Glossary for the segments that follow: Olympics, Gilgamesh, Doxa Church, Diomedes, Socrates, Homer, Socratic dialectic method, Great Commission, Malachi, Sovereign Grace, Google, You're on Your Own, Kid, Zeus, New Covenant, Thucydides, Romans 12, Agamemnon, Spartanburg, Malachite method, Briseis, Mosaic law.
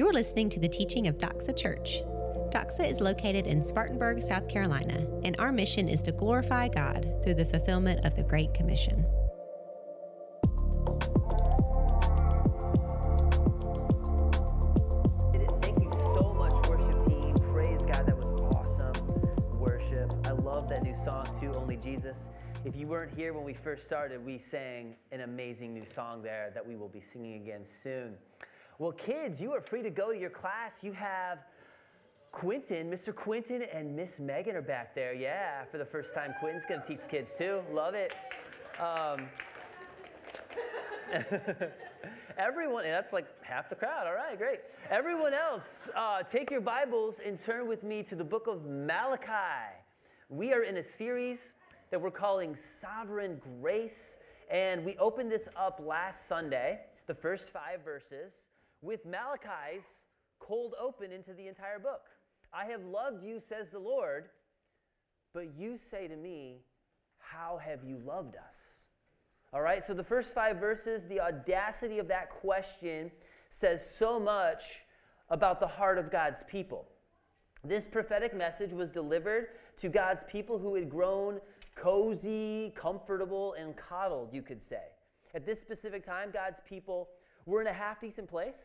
You're listening to the teaching of Doxa Church. Doxa is located in Spartanburg, South Carolina, and our mission is to glorify God through the fulfillment of the Great Commission. Thank you so much, worship team. Praise God, that was awesome worship. I love that new song, too, Only Jesus. If you weren't here when we first started, we sang an amazing new song there that we will be singing again soon. Well, kids, you are free to go to your class. You have Quentin, Mr. Quentin and Miss Megan are back there. Yeah, for the first time, Quentin's going to teach kids too. Love it. Everyone, and that's like half the crowd. All right, great. Everyone else, take your Bibles and turn with me to the book of Malachi. We are in a series that we're calling Sovereign Grace, and we opened this up last Sunday, the first 5 verses, with Malachi's cold open into the entire book. I have loved you, says the Lord, but you say to me, how have you loved us? All right, so the first 5 verses, the audacity of that question says so much about the heart of God's people. This prophetic message was delivered to God's people who had grown cozy, comfortable, and coddled, you could say. At this specific time, God's people were in a half-decent place,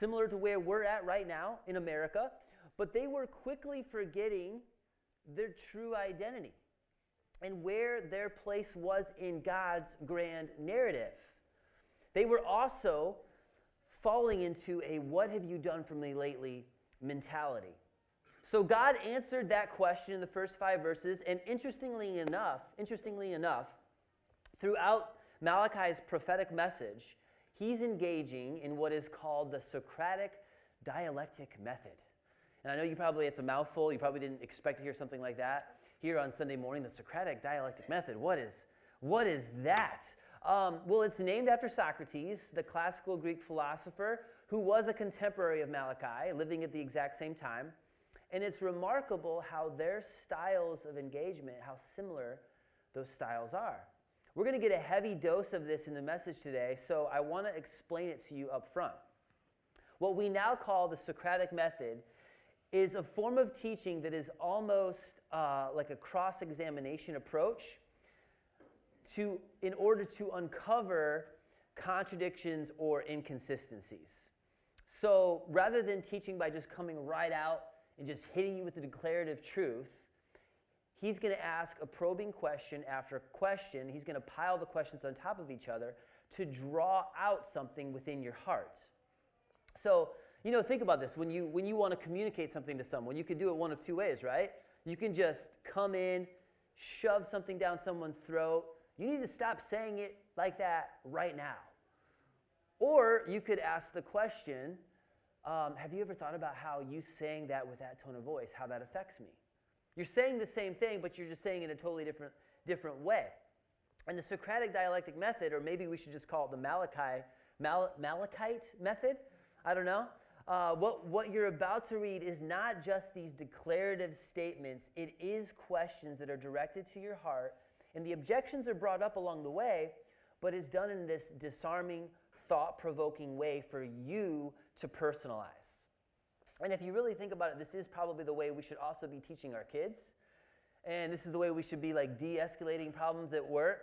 similar to where we're at right now in America, but they were quickly forgetting their true identity and where their place was in God's grand narrative. They were also falling into a what have you done for me lately mentality. So God answered that question in the first 5 verses, and interestingly enough, throughout Malachi's prophetic message, he's engaging in what is called the Socratic dialectic method. And I know you probably, it's a mouthful, you probably didn't expect to hear something like that here on Sunday morning, the Socratic dialectic method. What is that? Well, it's named after Socrates, the classical Greek philosopher, who was a contemporary of Malachi, living at the exact same time. And it's remarkable how their styles of engagement, how similar those styles are. We're going to get a heavy dose of this in the message today, so I want to explain it to you up front. What we now call the Socratic method is a form of teaching that is almost like a cross-examination approach in order to uncover contradictions or inconsistencies. So rather than teaching by just coming right out and just hitting you with the declarative truth, he's going to ask a probing question after question. He's going to pile the questions on top of each other to draw out something within your heart. So, you know, think about this. When you want to communicate something to someone, you can do it one of two ways, right? You can just come in, shove something down someone's throat. You need to stop saying it like that right now. Or you could ask the question, have you ever thought about how you saying that with that tone of voice, how that affects me? You're saying the same thing, but you're just saying it in a totally different way. And the Socratic dialectic method, or maybe we should just call it the Malachite method, I don't know. What you're about to read is not just these declarative statements. It is questions that are directed to your heart, and the objections are brought up along the way, but it's done in this disarming, thought-provoking way for you to personalize. And if you really think about it, this is probably the way we should also be teaching our kids. And this is the way we should be like de-escalating problems at work.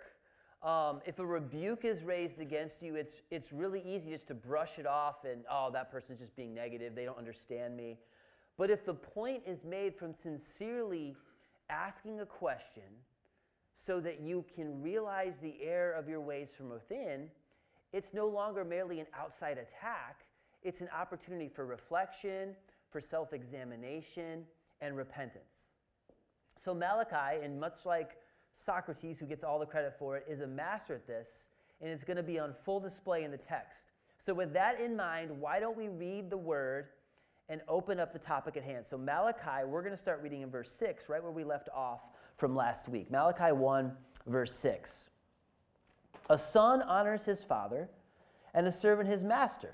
If a rebuke is raised against you, it's really easy just to brush it off and, oh, that person's just being negative, they don't understand me. But if the point is made from sincerely asking a question so that you can realize the error of your ways from within, it's no longer merely an outside attack. It's an opportunity for reflection, for self-examination, and repentance. So Malachi, and much like Socrates, who gets all the credit for it, is a master at this, and it's going to be on full display in the text. So with that in mind, why don't we read the word and open up the topic at hand. So Malachi, we're going to start reading in verse 6, right where we left off from last week. Malachi 1, verse 6. A son honors his father, and a servant his master.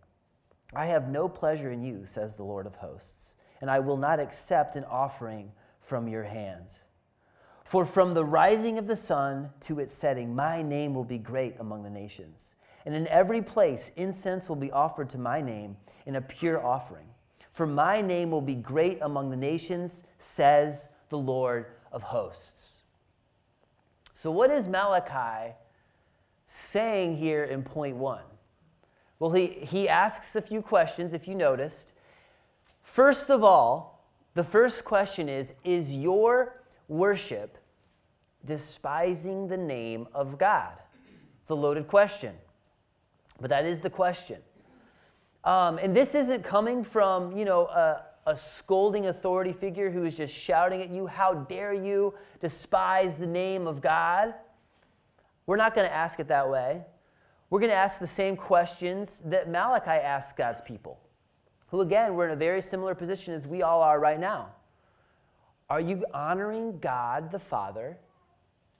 I have no pleasure in you, says the Lord of hosts, and I will not accept an offering from your hands. For from the rising of the sun to its setting, my name will be great among the nations. And in every place, incense will be offered to my name in a pure offering. For my name will be great among the nations, says the Lord of hosts. So what is Malachi saying here in point one? Well, he asks a few questions, if you noticed. First of all, the first question is your worship despising the name of God? It's a loaded question. But that is the question. And this isn't coming from, a scolding authority figure who is just shouting at you, how dare you despise the name of God? We're not going to ask it that way. We're going to ask the same questions that Malachi asks God's people, who, again, we're in a very similar position as we all are right now. Are you honoring God the Father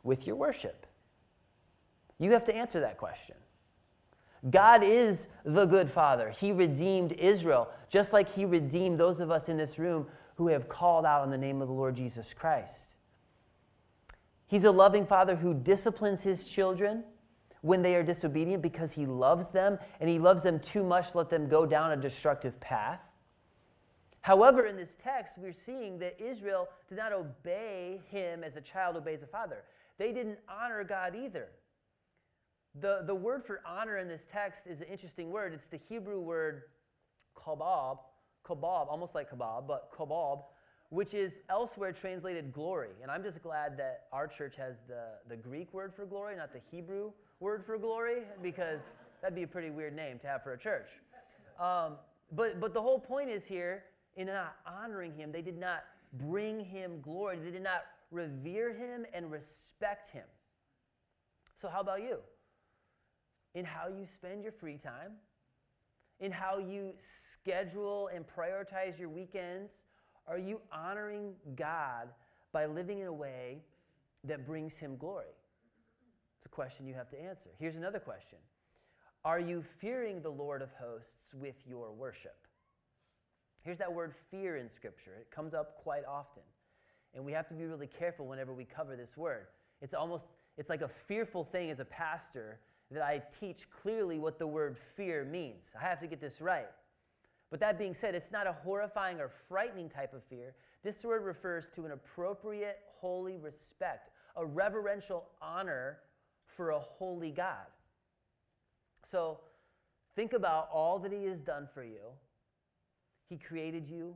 with your worship? You have to answer that question. God is the good Father. He redeemed Israel, just like he redeemed those of us in this room who have called out on the name of the Lord Jesus Christ. He's a loving Father who disciplines his children when they are disobedient because he loves them, and he loves them too much to let them go down a destructive path. However, in this text, we're seeing that Israel did not obey him as a child obeys a father. They didn't honor God either. The word for honor in this text is an interesting word. It's the Hebrew word kabab, almost like kebab, but kabab, which is elsewhere translated glory. And I'm just glad that our church has the Greek word for glory, not the Hebrew word for glory, because that'd be a pretty weird name to have for a church. But the whole point is here, in not honoring him, they did not bring him glory. They did not revere him and respect him. So how about you? In how you spend your free time, in how you schedule and prioritize your weekends, are you honoring God by living in a way that brings him glory? It's a question you have to answer. Here's another question. Are you fearing the Lord of hosts with your worship? Here's that word fear in Scripture. It comes up quite often, and we have to be really careful whenever we cover this word. It's like a fearful thing as a pastor that I teach clearly what the word fear means. I have to get this right. But that being said, it's not a horrifying or frightening type of fear. This word refers to an appropriate holy respect, a reverential honor for a holy God. So think about all that he has done for you. He created you.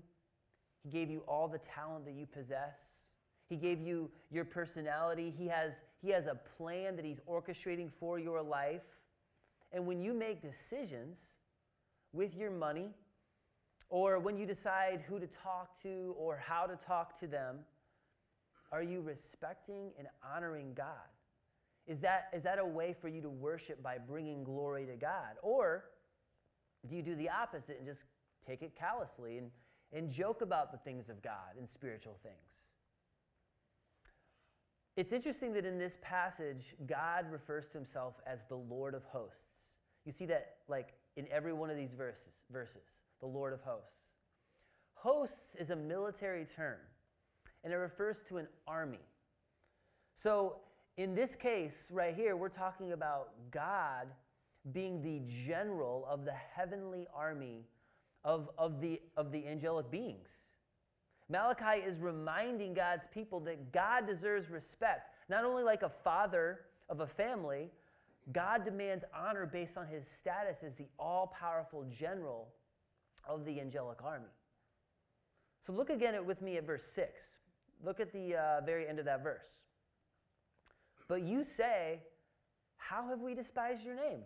He gave you all the talent that you possess. He gave you your personality. He has a plan that he's orchestrating for your life. And when you make decisions with your money, or when you decide who to talk to or how to talk to them, are you respecting and honoring God? Is that a way for you to worship by bringing glory to God? Or do you do the opposite and just take it callously and joke about the things of God and spiritual things? It's interesting that in this passage, God refers to himself as the Lord of hosts. You see that like in every one of these verses, the Lord of hosts. Hosts is a military term, and it refers to an army. So in this case right here, we're talking about God being the general of the heavenly army of the angelic beings. Malachi is reminding God's people that God deserves respect. Not only like a father of a family, God demands honor based on his status as the all-powerful general of the angelic army. So look again with me at verse 6. Look at the very end of that verse. But you say, how have we despised your name?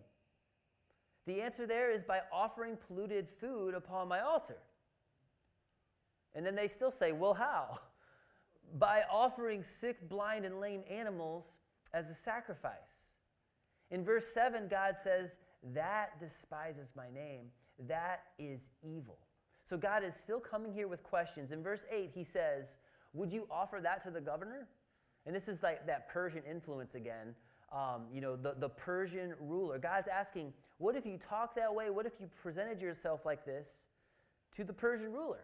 The answer there is by offering polluted food upon my altar. And then they still say, well, how? By offering sick, blind, and lame animals as a sacrifice. In verse 7, God says, that despises my name. That is evil. So God is still coming here with questions. In verse 8, he says, would you offer that to the governor? And this is like that Persian influence again. The Persian ruler. God's asking, what if you talked that way? What if you presented yourself like this to the Persian ruler?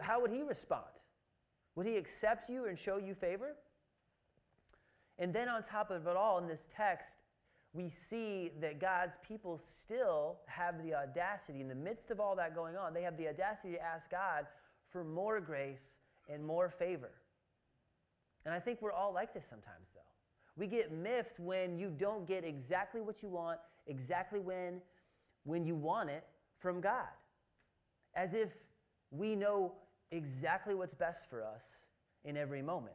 How would he respond? Would he accept you and show you favor? And then on top of it all, in this text, we see that God's people still have the audacity, in the midst of all that going on, they have the audacity to ask God for more grace and more favor. And I think we're all like this sometimes, though. We get miffed when you don't get exactly what you want, exactly when you want it from God. As if we know exactly what's best for us in every moment.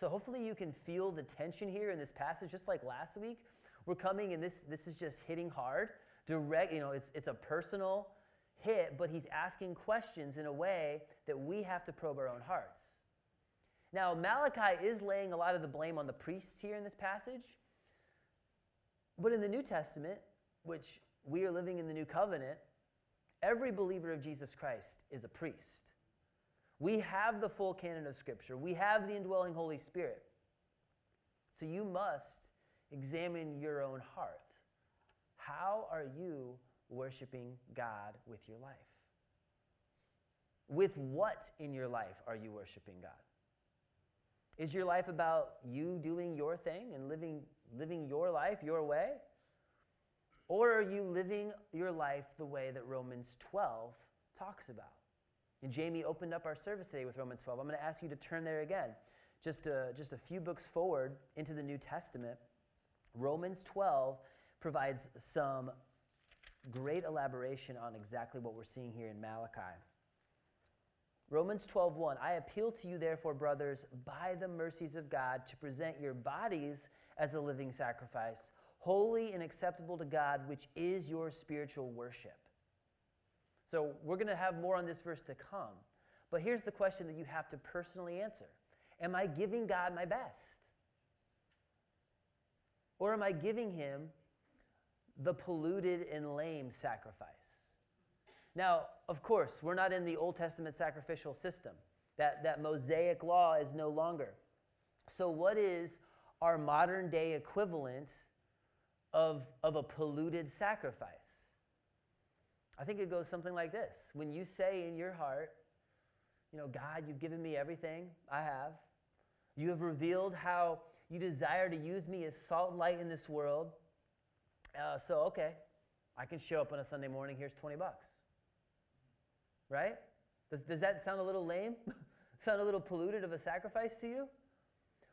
So hopefully you can feel the tension here in this passage, just like last week. We're coming and this is just hitting hard, direct, it's a personal hit, but he's asking questions in a way that we have to probe our own hearts. Now, Malachi is laying a lot of the blame on the priests here in this passage. But in the New Testament, which we are living in the New Covenant, every believer of Jesus Christ is a priest. We have the full canon of Scripture. We have the indwelling Holy Spirit. So you must examine your own heart. How are you worshiping God with your life? With what in your life are you worshiping God? Is your life about you doing your thing and living your life your way? Or are you living your life the way that Romans 12 talks about? And Jamie opened up our service today with Romans 12. I'm going to ask you to turn there again, just a few books forward into the New Testament. Romans 12 provides some great elaboration on exactly what we're seeing here in Malachi. Romans 12:1, I appeal to you, therefore, brothers, by the mercies of God, to present your bodies as a living sacrifice, holy and acceptable to God, which is your spiritual worship. So we're going to have more on this verse to come. But here's the question that you have to personally answer. Am I giving God my best? Or am I giving him the polluted and lame sacrifice? Now, of course, we're not in the Old Testament sacrificial system. That Mosaic law is no longer. So what is our modern-day equivalent of a polluted sacrifice? I think it goes something like this. When you say in your heart, God, you've given me everything I have. You have revealed how you desire to use me as salt and light in this world. Okay, I can show up on a Sunday morning. Here's $20. Right? Does that sound a little lame? Sound a little polluted of a sacrifice to you?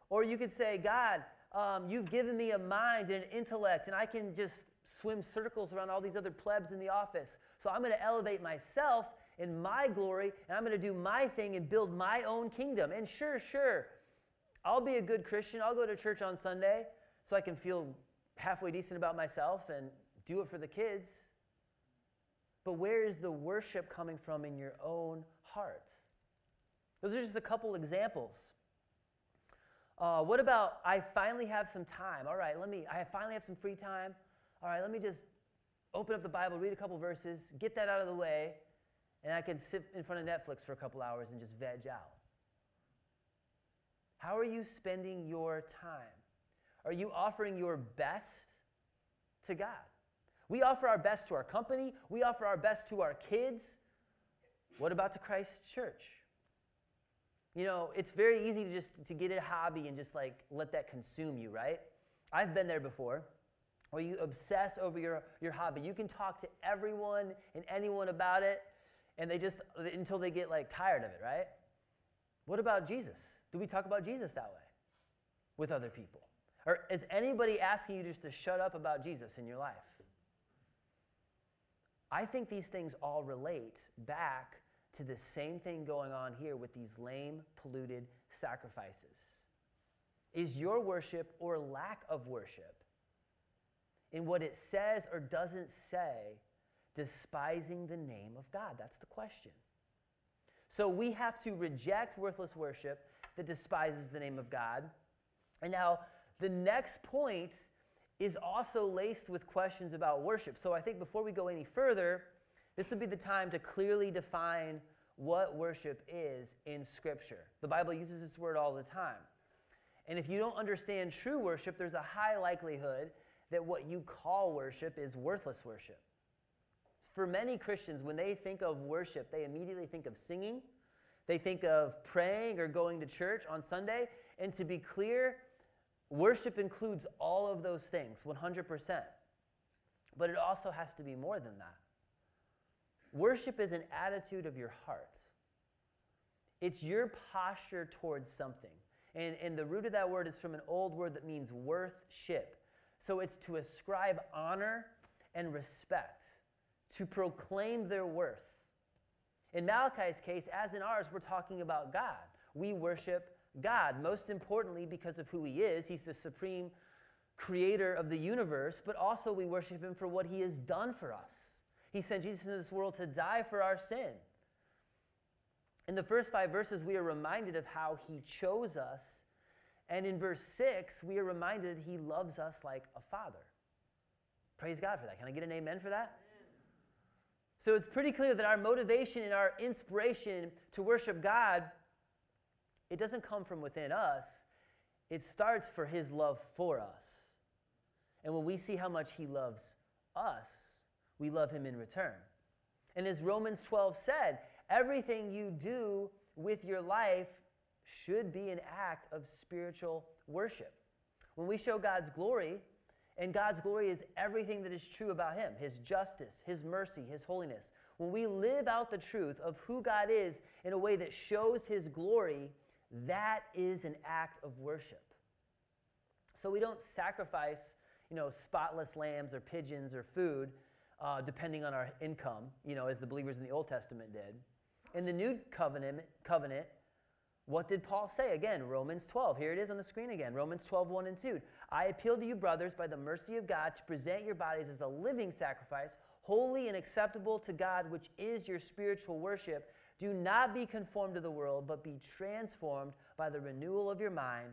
Or you could say, God, you've given me a mind and an intellect, and I can just swim circles around all these other plebs in the office. So I'm going to elevate myself in my glory, and I'm going to do my thing and build my own kingdom. And sure, I'll be a good Christian. I'll go to church on Sunday so I can feel halfway decent about myself and do it for the kids. But where is the worship coming from in your own heart? Those are just a couple examples. What about, I finally have some time. All right, I finally have some free time. All right, let me just open up the Bible, read a couple verses, get that out of the way, and I can sit in front of Netflix for a couple hours and just veg out. How are you spending your time? Are you offering your best to God? We offer our best to our company. We offer our best to our kids. What about to Christ's church? It's very easy to just get a hobby and just like let that consume you, right? I've been there before, where you obsess over your hobby. You can talk to everyone and anyone about it, and until they get like tired of it, right? What about Jesus? Do we talk about Jesus that way with other people? Or is anybody asking you just to shut up about Jesus in your life? I think these things all relate back to the same thing going on here with these lame, polluted sacrifices. Is your worship or lack of worship in what it says or doesn't say despising the name of God? That's the question. So we have to reject worthless worship that despises the name of God. And now the next point is also laced with questions about worship. So I think before we go any further, this would be the time to clearly define what worship is in Scripture. The Bible uses this word all the time. And if you don't understand true worship, there's a high likelihood that what you call worship is worthless worship. For many Christians, when they think of worship, they immediately think of singing. They think of praying or going to church on Sunday. And to be clear, worship includes all of those things, 100%. But it also has to be more than that. Worship is an attitude of your heart. It's your posture towards something. And the root of that word is from an old word that means worth-ship. So it's to ascribe honor and respect, to proclaim their worth. In Malachi's case, as in ours, we're talking about God. We worship God, most importantly because of who He is. He's the supreme creator of the universe, but also we worship Him for what He has done for us. He sent Jesus into this world to die for our sin. In the first 5 verses, we are reminded of how He chose us. And in verse 6, we are reminded He loves us like a father. Praise God for that. Can I get an amen for that? Amen. So it's pretty clear that our motivation and our inspiration to worship God, it doesn't come from within us. It starts for His love for us. And when we see how much He loves us, we love Him in return. And as Romans 12 said, everything you do with your life should be an act of spiritual worship. When we show God's glory, and God's glory is everything that is true about Him, His justice, His mercy, His holiness. When we live out the truth of who God is in a way that shows His glory, that is an act of worship. So we don't sacrifice, spotless lambs or pigeons or food, depending on our income, as the believers in the Old Testament did. In the New Covenant, what did Paul say? Again, Romans 12. Here it is on the screen again. Romans 12, 1 and 2. I appeal to you, brothers, by the mercy of God, to present your bodies as a living sacrifice, holy and acceptable to God, which is your spiritual worship. Do not be conformed to the world, but be transformed by the renewal of your mind,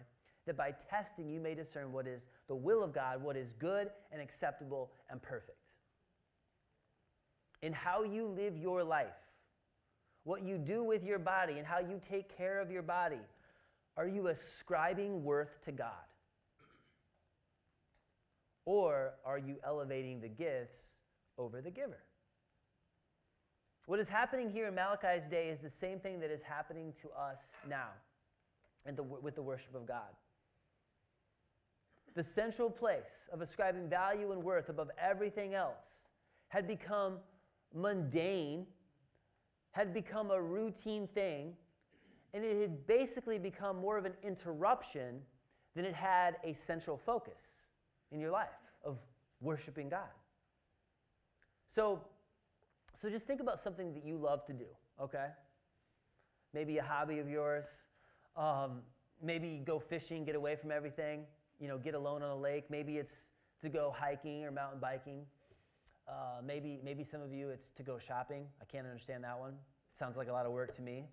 that by testing you may discern what is the will of God, what is good and acceptable and perfect. In how you live your life, what you do with your body, and how you take care of your body, are you ascribing worth to God? Or are you elevating the gifts over the giver? What is happening here in Malachi's day is the same thing that is happening to us now with the worship of God. The central place of ascribing value and worth above everything else had become mundane, had become a routine thing, and it had basically become more of an interruption than it had a central focus in your life of worshiping God. So just think about something that you love to do, okay? Maybe a hobby of yours. Maybe go fishing, get away from everything, get alone on a lake. Maybe it's to go hiking or mountain biking. Maybe some of you it's to go shopping. I can't understand that one. Sounds like a lot of work to me.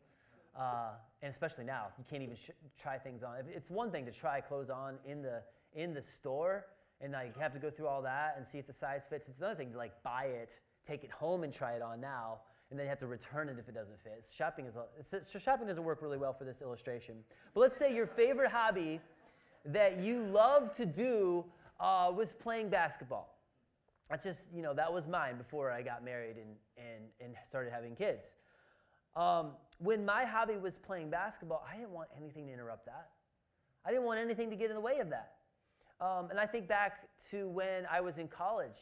And especially now, you can't even try things on. It's one thing to try clothes on in the store, and like have to go through all that and see if the size fits. It's another thing to like buy it, take it home and try it on now, and then you have to return it if it doesn't fit. Shopping doesn't work really well for this illustration. But let's say your favorite hobby that you love to do was playing basketball. That's just, that was mine before I got married and started having kids. When my hobby was playing basketball, I didn't want anything to interrupt that. I didn't want anything to get in the way of that. And I think back to when I was in college,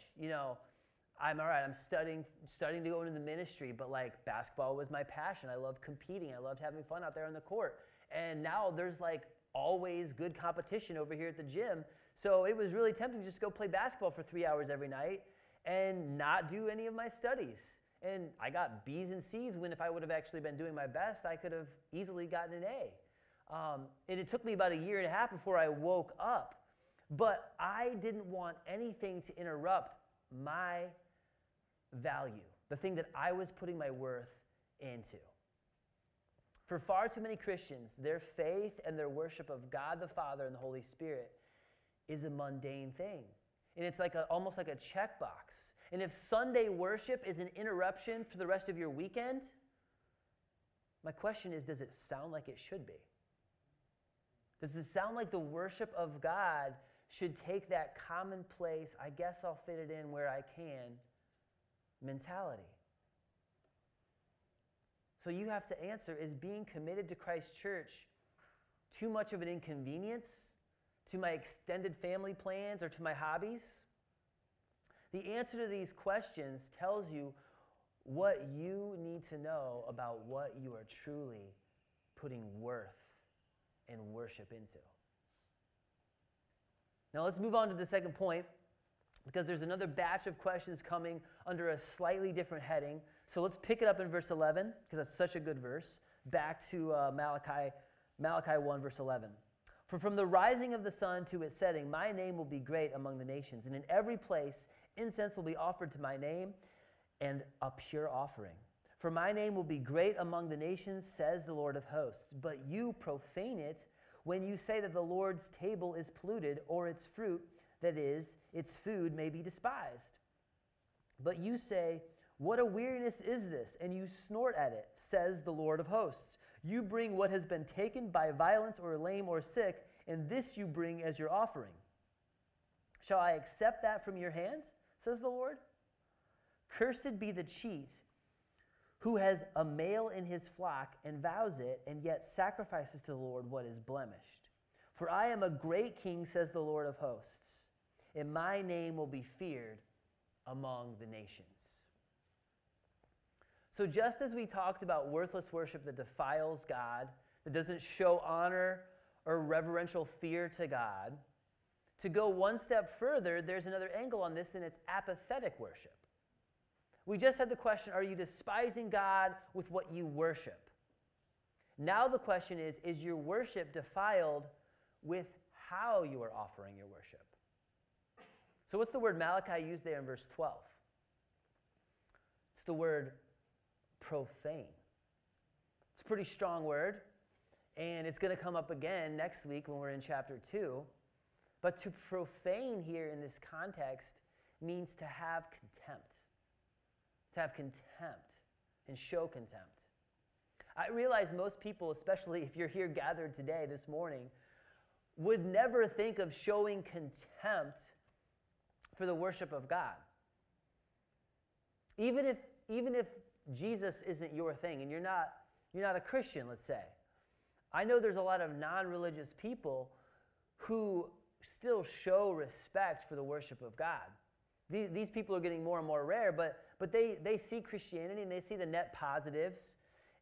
I'm studying to go into the ministry, but like basketball was my passion. I loved competing. I loved having fun out there on the court. And now there's like always good competition over here at the gym. So it was really tempting to just go play basketball for 3 hours every night and not do any of my studies. And I got B's and C's when if I would have actually been doing my best, I could have easily gotten an A. And it took me about a year and a half before I woke up. But I didn't want anything to interrupt my value, the thing that I was putting my worth into. For far too many Christians, their faith and their worship of God the Father and the Holy Spirit is a mundane thing. And it's like almost like a checkbox. And if Sunday worship is an interruption for the rest of your weekend, my question is, does it sound like it should be? Does it sound like the worship of God should take that commonplace, I guess I'll fit it in where I can, mentality? So you have to answer, is being committed to Christ's church too much of an inconvenience to my extended family plans or to my hobbies? The answer to these questions tells you what you need to know about what you are truly putting worth and worship into. Now let's move on to the second point, because there's another batch of questions coming under a slightly different heading. So let's pick it up in verse 11, because that's such a good verse. Back to Malachi 1, verse 11. For from the rising of the sun to its setting, my name will be great among the nations, and in every place incense will be offered to my name, and a pure offering. For my name will be great among the nations, says the Lord of hosts. But you profane it when you say that the Lord's table is polluted, or its fruit, that is, its food, may be despised. But you say, what a weariness is this? And you snort at it, says the Lord of hosts. You bring what has been taken by violence or lame or sick, and this you bring as your offering. Shall I accept that from your hand, says the Lord? Cursed be the cheat who has a male in his flock and vows it, and yet sacrifices to the Lord what is blemished. For I am a great king, says the Lord of hosts, and my name will be feared among the nations. So just as we talked about worthless worship that defiles God, that doesn't show honor or reverential fear to God, to go one step further, there's another angle on this, and it's apathetic worship. We just had the question, are you despising God with what you worship? Now the question is your worship defiled with how you are offering your worship? So what's the word Malachi used there in verse 12? It's the word profane. It's a pretty strong word, and it's going to come up again next week when we're in chapter 2. But to profane here in this context means to have contempt. To have contempt and show contempt. I realize most people, especially if you're here gathered today, this morning, would never think of showing contempt for the worship of God. Even if Jesus isn't your thing and you're not a Christian, let's say. I know there's a lot of non-religious people who still show respect for the worship of God. These people are getting more and more rare, but they see Christianity and they see the net positives.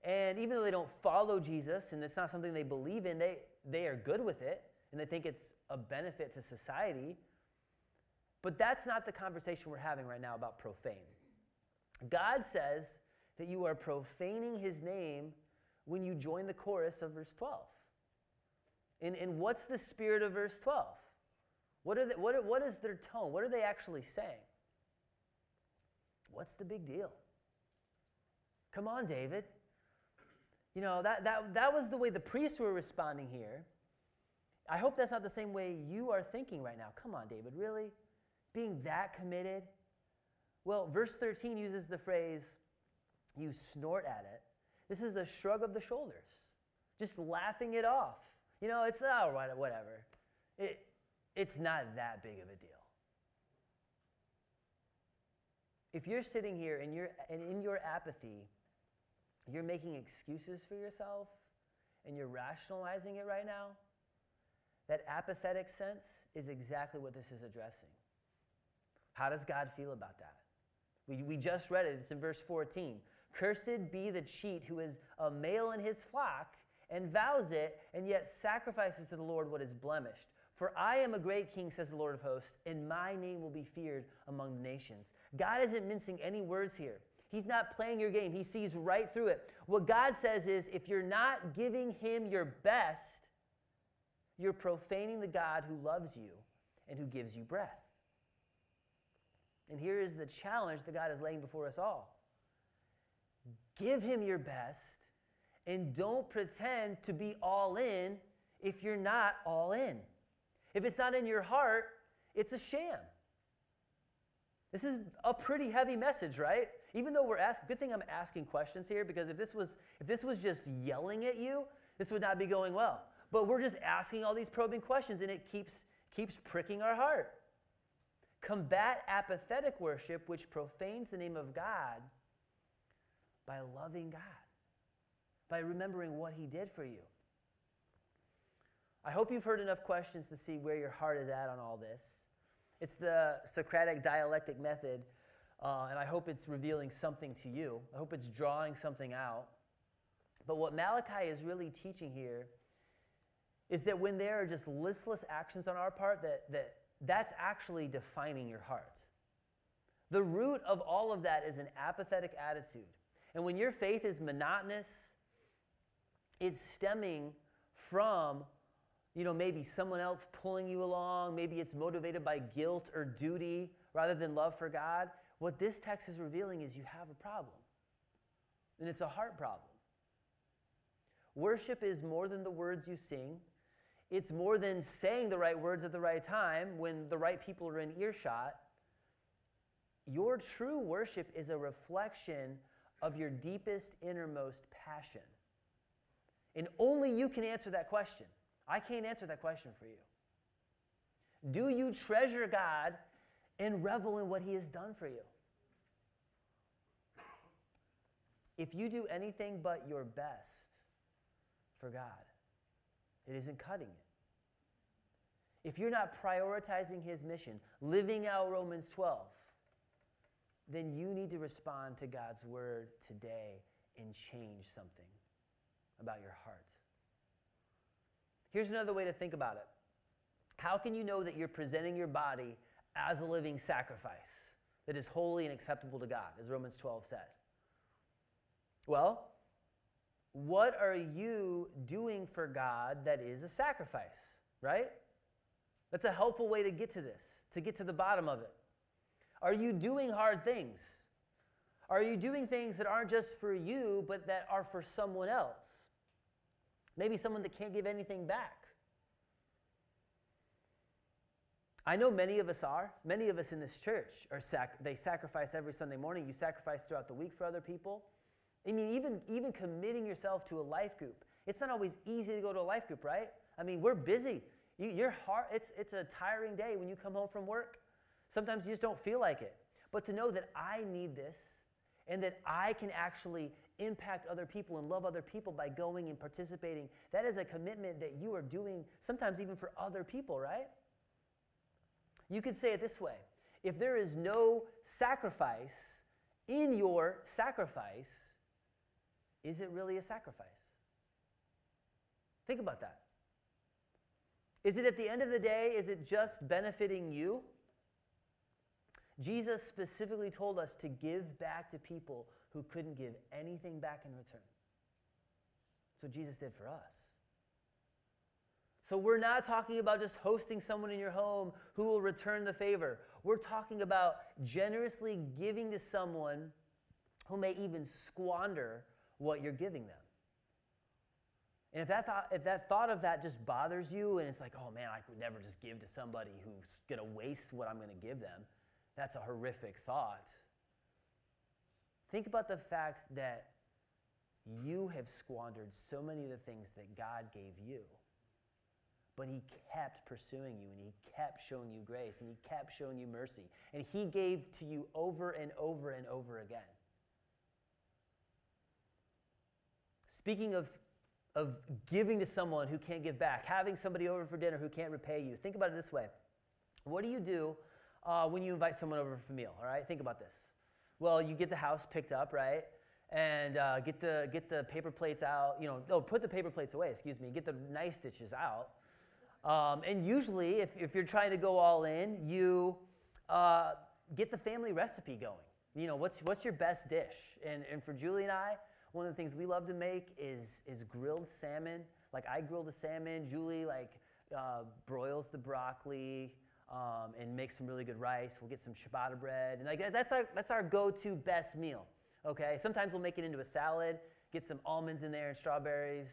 And even though they don't follow Jesus and it's not something they believe in, they are good with it and they think it's a benefit to society. But that's not the conversation we're having right now about profane. God says that you are profaning his name when you join the chorus of verse 12. And what's the spirit of verse 12? What is their tone? What are they actually saying? What's the big deal? Come on, David. You know, that was the way the priests were responding here. I hope that's not the same way you are thinking right now. Come on, David, really? Being that committed? Well, verse 13 uses the phrase, you snort at it. This is a shrug of the shoulders, just laughing it off. You know, it's, all right, whatever. It's not that big of a deal. If you're sitting here and in your apathy, you're making excuses for yourself and you're rationalizing it right now, that apathetic sense is exactly what this is addressing. How does God feel about that? We just read it. It's in verse 14. Cursed be the cheat who is a male in his flock and vows it, and yet sacrifices to the Lord what is blemished. For I am a great king, says the Lord of hosts, and my name will be feared among the nations. God isn't mincing any words here. He's not playing your game. He sees right through it. What God says is, if you're not giving him your best, you're profaning the God who loves you and who gives you breath. And here is the challenge that God is laying before us all. Give him your best, and don't pretend to be all in if you're not all in. If it's not in your heart, it's a sham. This is a pretty heavy message, right? Even though we're asking, good thing I'm asking questions here, because if this was just yelling at you, this would not be going well. But we're just asking all these probing questions, and it keeps pricking our heart. Combat apathetic worship, which profanes the name of God, by loving God, by remembering what he did for you. I hope you've heard enough questions to see where your heart is at on all this. It's the Socratic dialectic method, and I hope it's revealing something to you. I hope it's drawing something out. But what Malachi is really teaching here is that when there are just listless actions on our part, that's actually defining your heart. The root of all of that is an apathetic attitude. And when your faith is monotonous, it's stemming from, maybe someone else pulling you along. Maybe it's motivated by guilt or duty rather than love for God. What this text is revealing is you have a problem, and it's a heart problem. Worship is more than the words you sing. It's more than saying the right words at the right time when the right people are in earshot. Your true worship is a reflection of your deepest, innermost passion. And only you can answer that question. I can't answer that question for you. Do you treasure God and revel in what he has done for you? If you do anything but your best for God, it isn't cutting it. If you're not prioritizing his mission, living out Romans 12, then you need to respond to God's word today and change something about your heart. Here's another way to think about it. How can you know that you're presenting your body as a living sacrifice that is holy and acceptable to God, as Romans 12 said? Well, what are you doing for God that is a sacrifice, right? That's a helpful way to get to this, to get to the bottom of it. Are you doing hard things? Are you doing things that aren't just for you, but that are for someone else? Maybe someone that can't give anything back. I know many of us are. Many of us in this church, they sacrifice every Sunday morning. You sacrifice throughout the week for other people. I mean, even committing yourself to a life group. It's not always easy to go to a life group, right? I mean, we're busy. It's a tiring day when you come home from work. Sometimes you just don't feel like it. But to know that I need this, and that I can actually impact other people and love other people by going and participating, that is a commitment that you are doing, sometimes even for other people, right? You could say it this way. If there is no sacrifice in your sacrifice, is it really a sacrifice? Think about that. Is it, at the end of the day, is it just benefiting you? Jesus specifically told us to give back to people who couldn't give anything back in return. That's what Jesus did for us. So we're not talking about just hosting someone in your home who will return the favor. We're talking about generously giving to someone who may even squander what you're giving them. And if that thought of that just bothers you, and it's like, oh man, I could never just give to somebody who's going to waste what I'm going to give them, that's a horrific thought. Think about the fact that you have squandered so many of the things that God gave you, but he kept pursuing you, and he kept showing you grace, and he kept showing you mercy, and he gave to you over and over and over again. Speaking of giving to someone who can't give back, having somebody over for dinner who can't repay you, think about it this way. What do you do when you invite someone over for a meal, all right? Think about this. Well, you get the house picked up, right? And get the paper plates out. Put the paper plates away, get the nice dishes out. And usually, if you're trying to go all in, you get the family recipe going. You know, what's your best dish? And for Julie and I, one of the things we love to make is grilled salmon. Like, I grill the salmon. Julie, like, broils the broccoli and makes some really good rice. We'll get some ciabatta bread. And, like, that's our go-to best meal, okay? Sometimes we'll make it into a salad, get some almonds in there and strawberries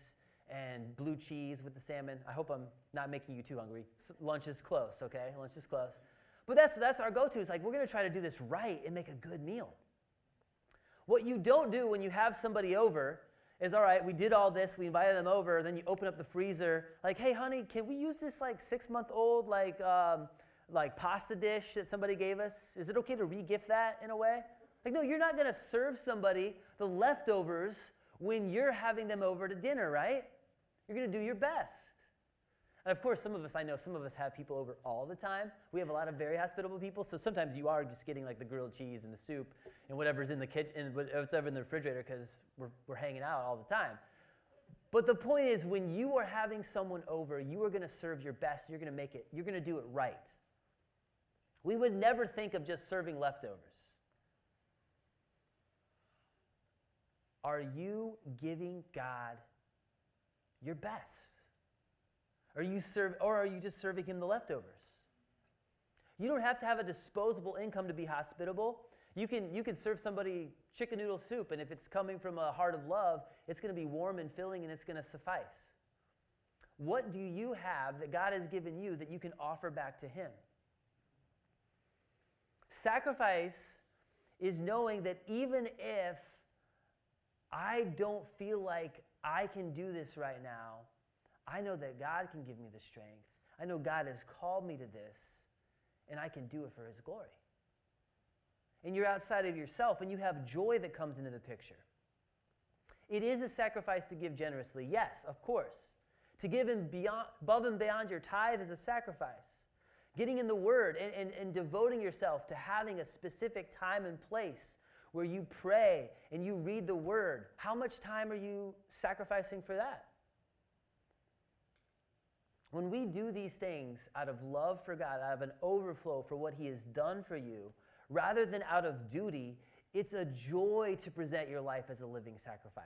and blue cheese with the salmon. I hope I'm not making you too hungry. Lunch is close, okay? Lunch is close. But that's our go-to. It's like, we're going to try to do this right and make a good meal. What you don't do when you have somebody over is, all right, we did all this, we invited them over, then you open up the freezer, like, hey, honey, can we use this, like, 6-month-old, like pasta dish that somebody gave us? Is it okay to re-gift that in a way? Like, no, you're not going to serve somebody the leftovers when you're having them over to dinner, right? You're going to do your best. And of course, some of us, I know, some of us have people over all the time. We have a lot of very hospitable people, so sometimes you are just getting, like, the grilled cheese and the soup and whatever's in the kitchen and whatever's in the refrigerator, because we're hanging out all the time. But the point is, when you are having someone over, you are going to serve your best. You're going to make it. You're going to do it right. We would never think of just serving leftovers. Are you giving God your best? Or are you just serving him the leftovers? You don't have to have a disposable income to be hospitable. You can serve somebody chicken noodle soup, and if it's coming from a heart of love, it's going to be warm and filling, and it's going to suffice. What do you have that God has given you that you can offer back to him? Sacrifice is knowing that even if I don't feel like I can do this right now, I know that God can give me the strength. I know God has called me to this, and I can do it for his glory. And you're outside of yourself, and you have joy that comes into the picture. It is a sacrifice to give generously, yes, of course. To give above and beyond your tithe is a sacrifice. Getting in the Word and devoting yourself to having a specific time and place where you pray and you read the Word. How much time are you sacrificing for that? When we do these things out of love for God, out of an overflow for what he has done for you, rather than out of duty, it's a joy to present your life as a living sacrifice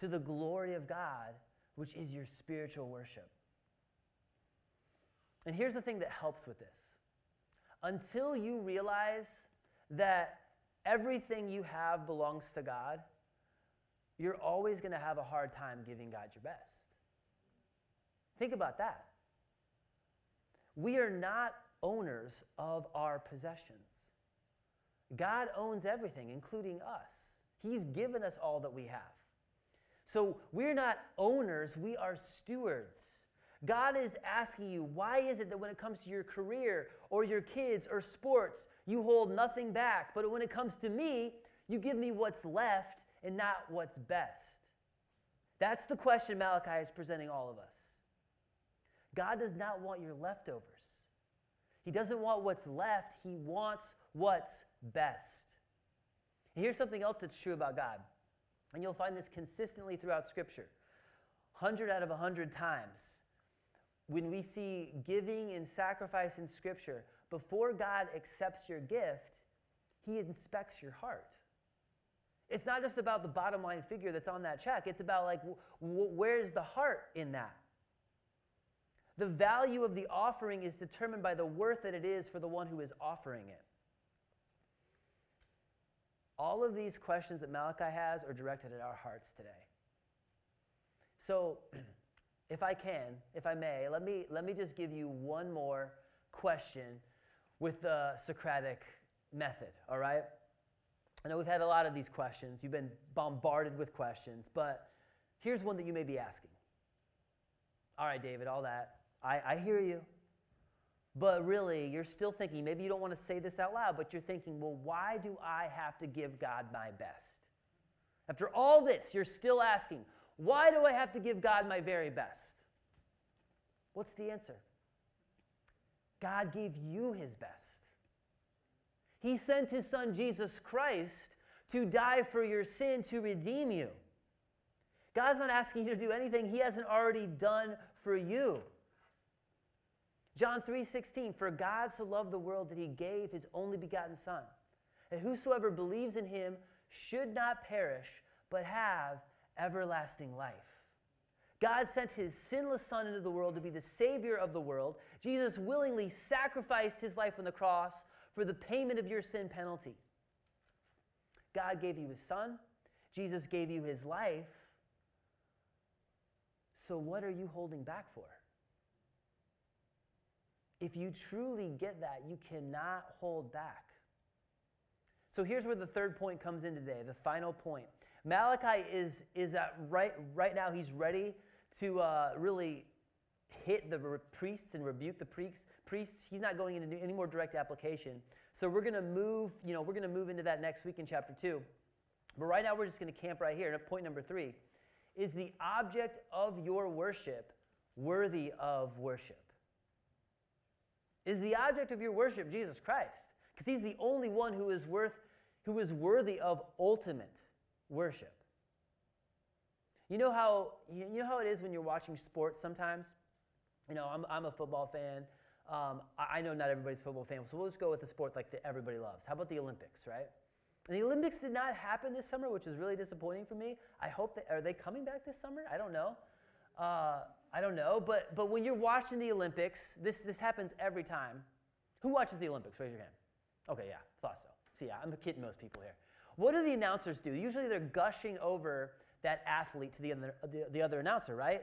to the glory of God, which is your spiritual worship. And here's the thing that helps with this. Until you realize that everything you have belongs to God, you're always going to have a hard time giving God your best. Think about that. We are not owners of our possessions. God owns everything, including us. He's given us all that we have. So we're not owners, we are stewards. God is asking you, why is it that when it comes to your career or your kids or sports, you hold nothing back, but when it comes to me, you give me what's left and not what's best? That's the question Malachi is presenting all of us. God does not want your leftovers. He doesn't want what's left. He wants what's best. And here's something else that's true about God, and you'll find this consistently throughout Scripture. 100 out of 100 times, when we see giving and sacrifice in Scripture, before God accepts your gift, he inspects your heart. It's not just about the bottom line figure that's on that check. It's about, like, where's the heart in that? The value of the offering is determined by the worth that it is for the one who is offering it. All of these questions that Malachi has are directed at our hearts today. So, if I may, let me just give you one more question with the Socratic method, all right? I know we've had a lot of these questions. You've been bombarded with questions, but here's one that you may be asking. All right, David, all that. I hear you. But really, you're still thinking, maybe you don't want to say this out loud, but you're thinking, well, why do I have to give God my best? After all this, you're still asking, why do I have to give God my very best? What's the answer? God gave you his best. He sent his son, Jesus Christ, to die for your sin, to redeem you. God's not asking you to do anything he hasn't already done for you. John 3:16, for God so loved the world that he gave his only begotten Son, and whosoever believes in him should not perish, but have everlasting life. God sent his sinless Son into the world to be the Savior of the world. Jesus willingly sacrificed his life on the cross for the payment of your sin penalty. God gave you his Son. Jesus gave you his life. So what are you holding back for? If you truly get that, you cannot hold back. So here's where the third point comes in today, the final point. Malachi is at right now, he's ready to really hit the priests and rebuke the priests. He's not going into any more direct application. So we're going to move, we're going to move into that next week in chapter 2. But right now we're just going to camp right here. And point number 3 is the object of your worship worthy of worship. Is the object of your worship Jesus Christ? Because he's the only one who is worthy of ultimate worship. You know how it is when you're watching sports sometimes? I'm a football fan. I know not everybody's a football fan, so we'll just go with a sport like that everybody loves. How about the Olympics, right? And the Olympics did not happen this summer, which is really disappointing for me. I hope that, are they coming back this summer? I don't know. But when you're watching the Olympics, this happens every time. Who watches the Olympics? Raise your hand. Okay, yeah, thought so. So yeah, I'm kidding most people here. What do the announcers do? Usually they're gushing over that athlete to the other announcer, right?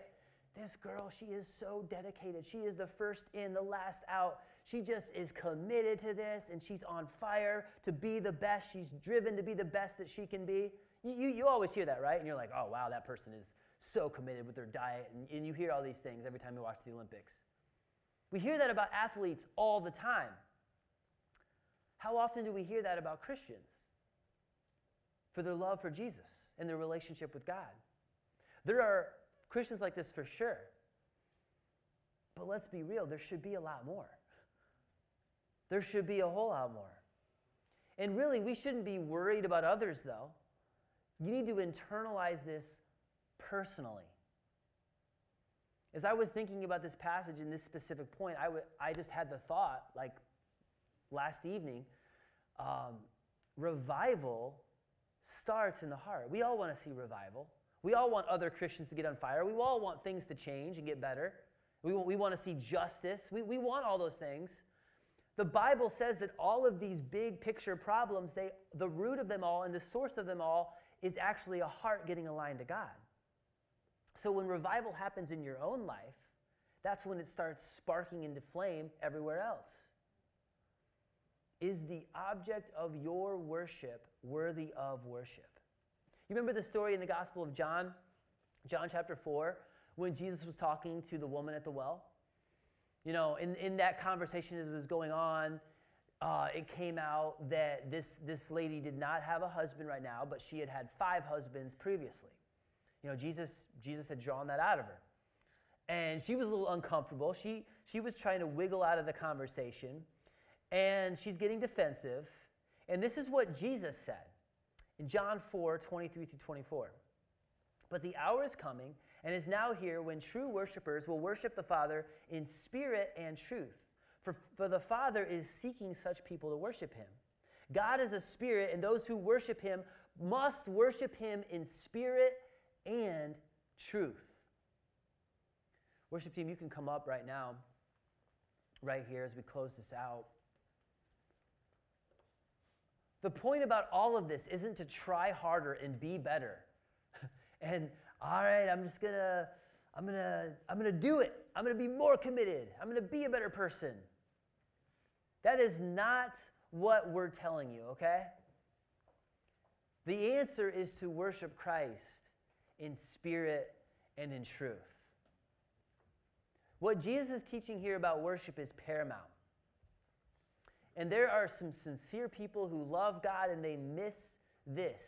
This girl, she is so dedicated. She is the first in, the last out. She just is committed to this, and she's on fire to be the best. She's driven to be the best that she can be. You always hear that, right? And you're like, oh, wow, that person is so committed with their diet. And you hear all these things every time you watch the Olympics. We hear that about athletes all the time. How often do we hear that about Christians? For their love for Jesus and their relationship with God. There are Christians like this for sure. But let's be real, there should be a lot more. There should be a whole lot more. And really, we shouldn't be worried about others, though. You need to internalize this personally. As I was thinking about this passage in this specific point, I just had the thought, like last evening, revival starts in the heart. We all want to see revival. We all want other Christians to get on fire. We all want things to change and get better. We want to see justice. We want all those things. The Bible says that all of these big picture problems, the root of them all and the source of them all is actually a heart getting aligned to God. So when revival happens in your own life, that's when it starts sparking into flame everywhere else. Is the object of your worship worthy of worship? You remember the story in the Gospel of John, John chapter 4, when Jesus was talking to the woman at the well? In that conversation as it was going on, it came out that this lady did not have a husband right now, but she had had 5 husbands previously. Jesus had drawn that out of her. And she was a little uncomfortable. She was trying to wiggle out of the conversation, and she's getting defensive. And this is what Jesus said in John 4:23-24. But the hour is coming and is now here when true worshipers will worship the Father in spirit and truth. For the Father is seeking such people to worship him. God is a spirit, and those who worship him must worship him in spirit and truth. Worship team, you can come up right now, right here as we close this out. The point about all of this isn't to try harder and be better. And all right, I'm gonna do it. I'm gonna be more committed. I'm gonna be a better person. That is not what we're telling you, okay? The answer is to worship Christ in spirit and in truth. What Jesus is teaching here about worship is paramount. And there are some sincere people who love God and they miss this,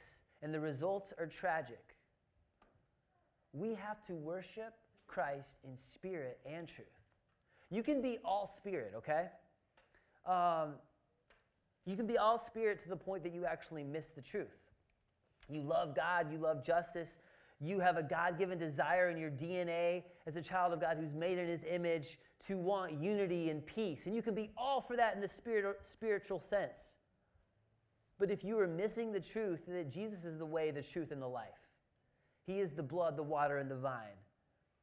and the results are tragic. We have to worship Christ in spirit and truth. You can be all spirit, okay? You can be all spirit to the point that you actually miss the truth. You love God, you love justice, you have a God-given desire in your DNA as a child of God who's made in his image to want unity and peace. And you can be all for that in the spiritual sense. But if you are missing the truth that Jesus is the way, the truth, and the life, He is the blood, the water, and the vine,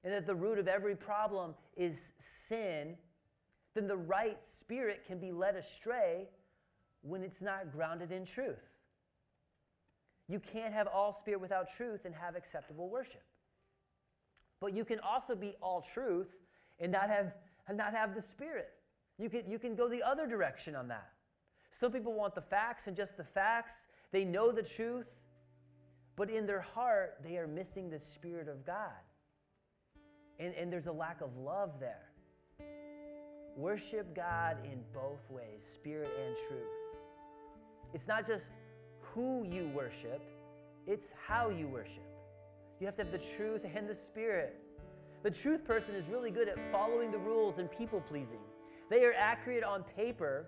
and that the root of every problem is sin, then the right spirit can be led astray when it's not grounded in truth. You can't have all spirit without truth and have acceptable worship. But you can also be all truth and not have the spirit. You can go the other direction on that. Some people want the facts and just the facts. They know the truth, but in their heart, they are missing the Spirit of God. And there's a lack of love there. Worship God in both ways, spirit and truth. It's not just who you worship, it's how you worship. You have to have the truth and the spirit. The truth person is really good at following the rules and people-pleasing. They are accurate on paper.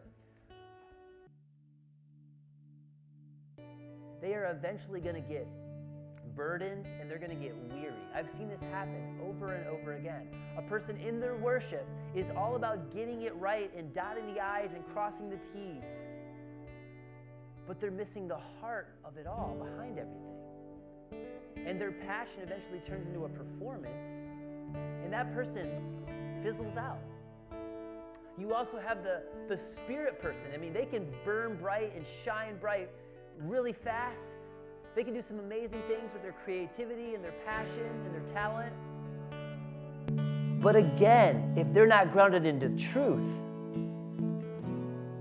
They are eventually going to get burdened and they're going to get weary. I've seen this happen over and over again. A person in their worship is all about getting it right and dotting the I's and crossing the T's. But they're missing the heart of it all behind everything. And their passion eventually turns into a performance, and that person fizzles out. You also have the spirit person. I mean, they can burn bright and shine bright really fast. They can do some amazing things with their creativity and their passion and their talent. But again, if they're not grounded into truth,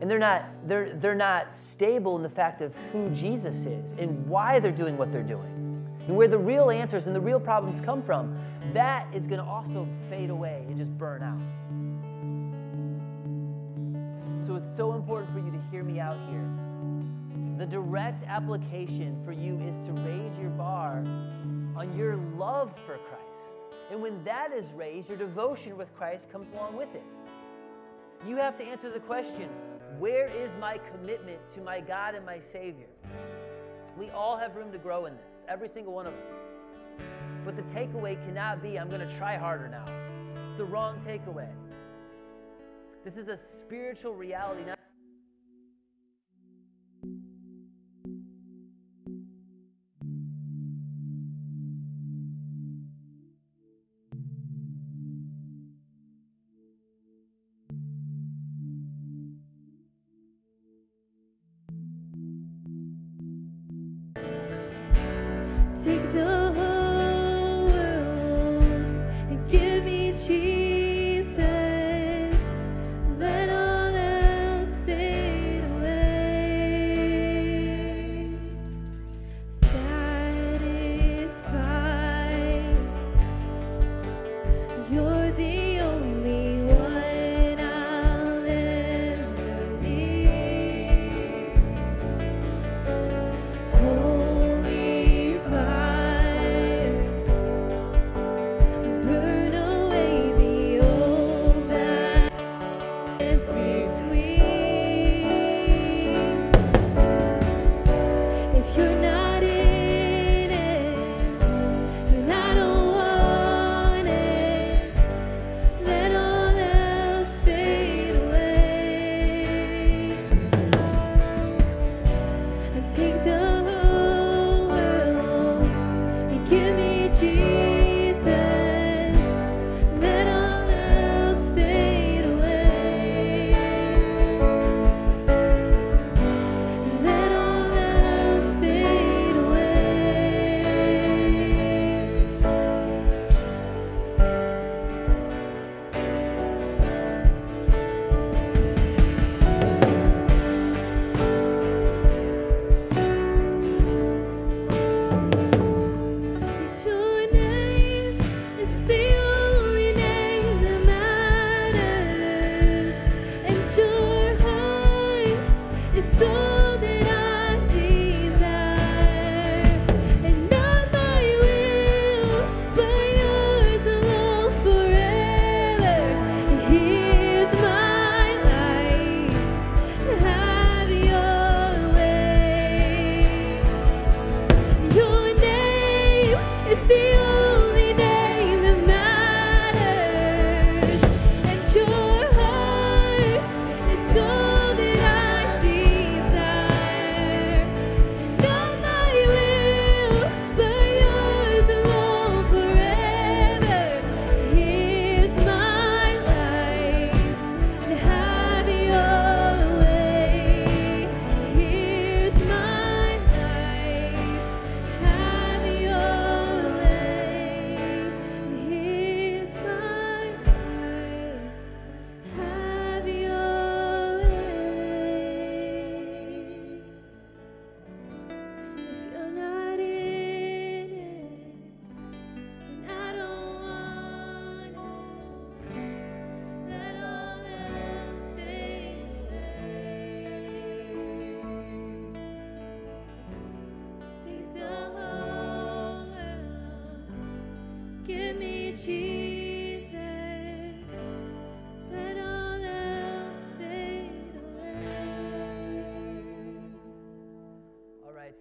and they're not stable in the fact of who Jesus is and why they're doing what they're doing, and where the real answers and the real problems come from, that is going to also fade away and just burn out. So it's so important for you to hear me out here. The direct application for you is to raise your bar on your love for Christ. And when that is raised, your devotion with Christ comes along with it. You have to answer the question, where is my commitment to my God and my Savior? We all have room to grow in this, every single one of us. But the takeaway cannot be, I'm going to try harder now. It's the wrong takeaway. This is a spiritual reality.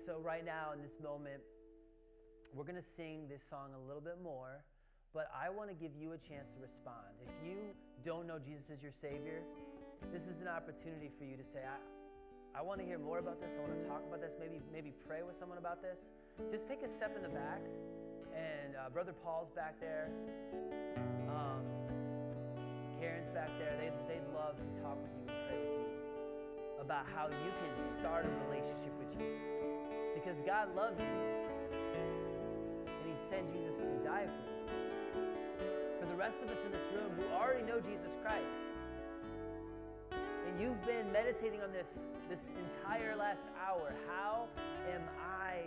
So right now in this moment, we're going to sing this song a little bit more, but I want to give you a chance to respond. If you don't know Jesus as your Savior, this is an opportunity for you to say, I want to hear more about this. I want to talk about this. Maybe pray with someone about this. Just take a step in the back, and Brother Paul's back there. Karen's back there. They'd love to talk with you and pray with you about how you can start a relationship with Jesus. Because God loves you, and He sent Jesus to die for you. For the rest of us in this room who already know Jesus Christ, and you've been meditating on this entire last hour, how am I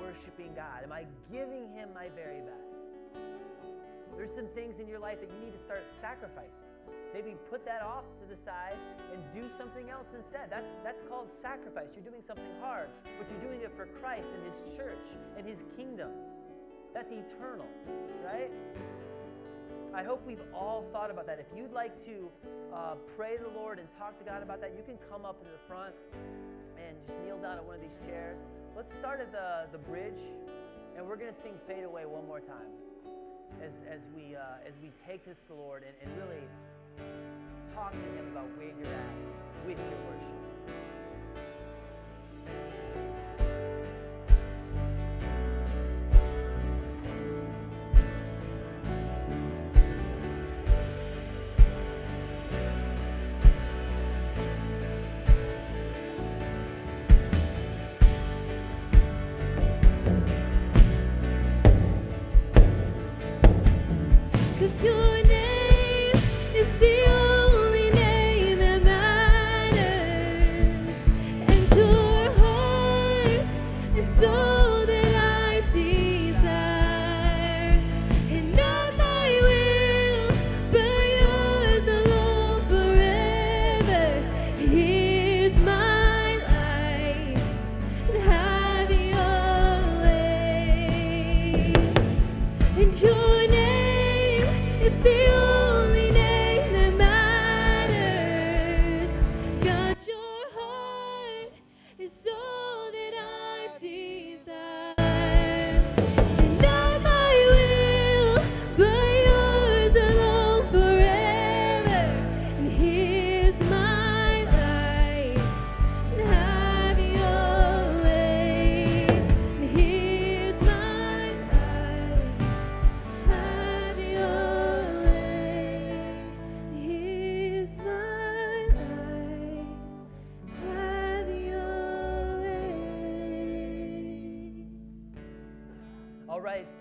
worshiping God? Am I giving Him my very best? There's some things in your life that you need to start sacrificing. Maybe put that off to the side and do something else instead. That's called sacrifice. You're doing something hard, but you're doing it for Christ and His church and His kingdom. That's eternal, right? I hope we've all thought about that. If you'd like to pray to the Lord and talk to God about that, you can come up in the front and just kneel down at one of these chairs. Let's start at the bridge, and we're going to sing Fade Away one more time as we take this to the Lord and really talk to Him about where you're at with your worship.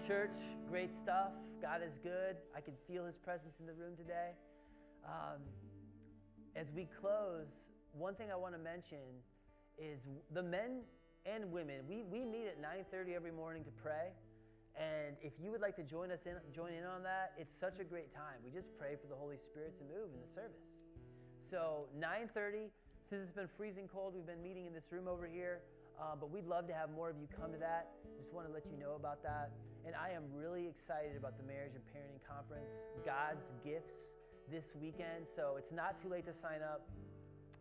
Church, great stuff. God is good. I can feel His presence in the room today. As we close, one thing I want to mention is the men and women. We meet at 9:30 every morning to pray, and if you would like to join in on that, it's such a great time. We just pray for the Holy Spirit to move in the service. So 9:30. Since it's been freezing cold, we've been meeting in this room over here. But we'd love to have more of you come to that. Just want to let you know about that. And I am really excited about the Marriage and Parenting Conference, God's Gifts, this weekend. So it's not too late to sign up.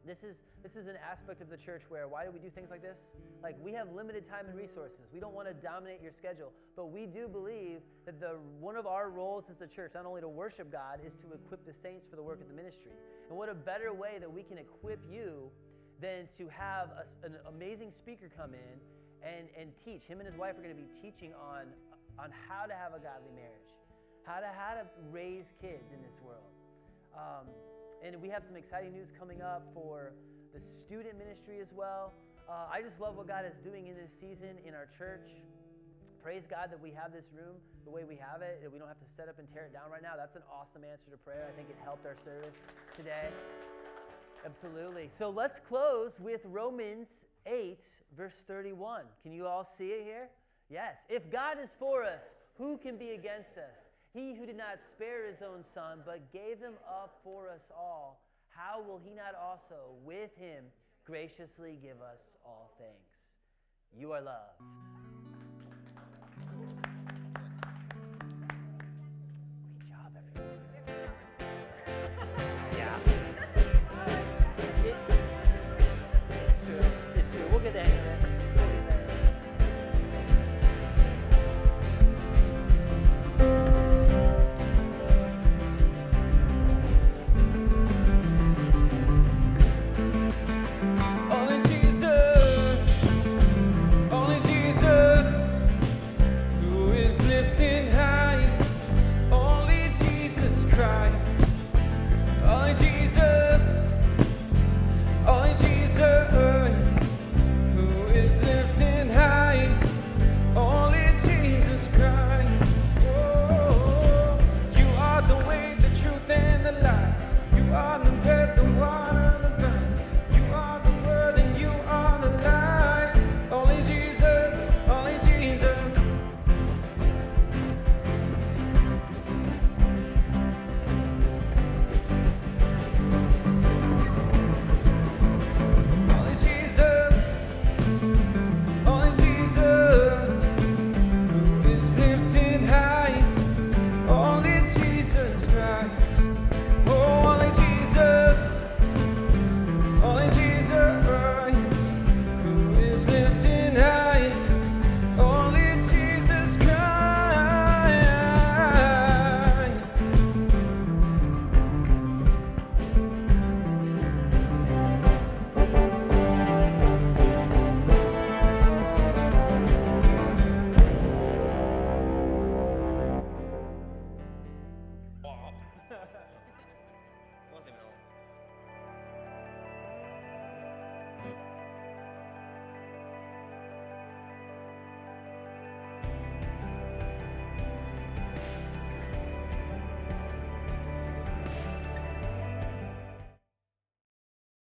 This is an aspect of the church where, why do we do things like this? Like, we have limited time and resources. We don't want to dominate your schedule. But we do believe that one of our roles as a church, not only to worship God, is to equip the saints for the work of the ministry. And what a better way that we can equip you than to have an amazing speaker come in and teach. Him and his wife are going to be teaching on how to have a godly marriage, how to raise kids in this world. And we have some exciting news coming up for the student ministry as well. I just love what God is doing in this season in our church. Praise God that we have this room the way we have it, that we don't have to set up and tear it down right now. That's an awesome answer to prayer. I think it helped our service today. Absolutely. So let's close with Romans 8, verse 31. Can you all see it here? Yes. If God is for us, who can be against us? He who did not spare His own Son, but gave Him up for us all, how will He not also with Him graciously give us all things? You are loved.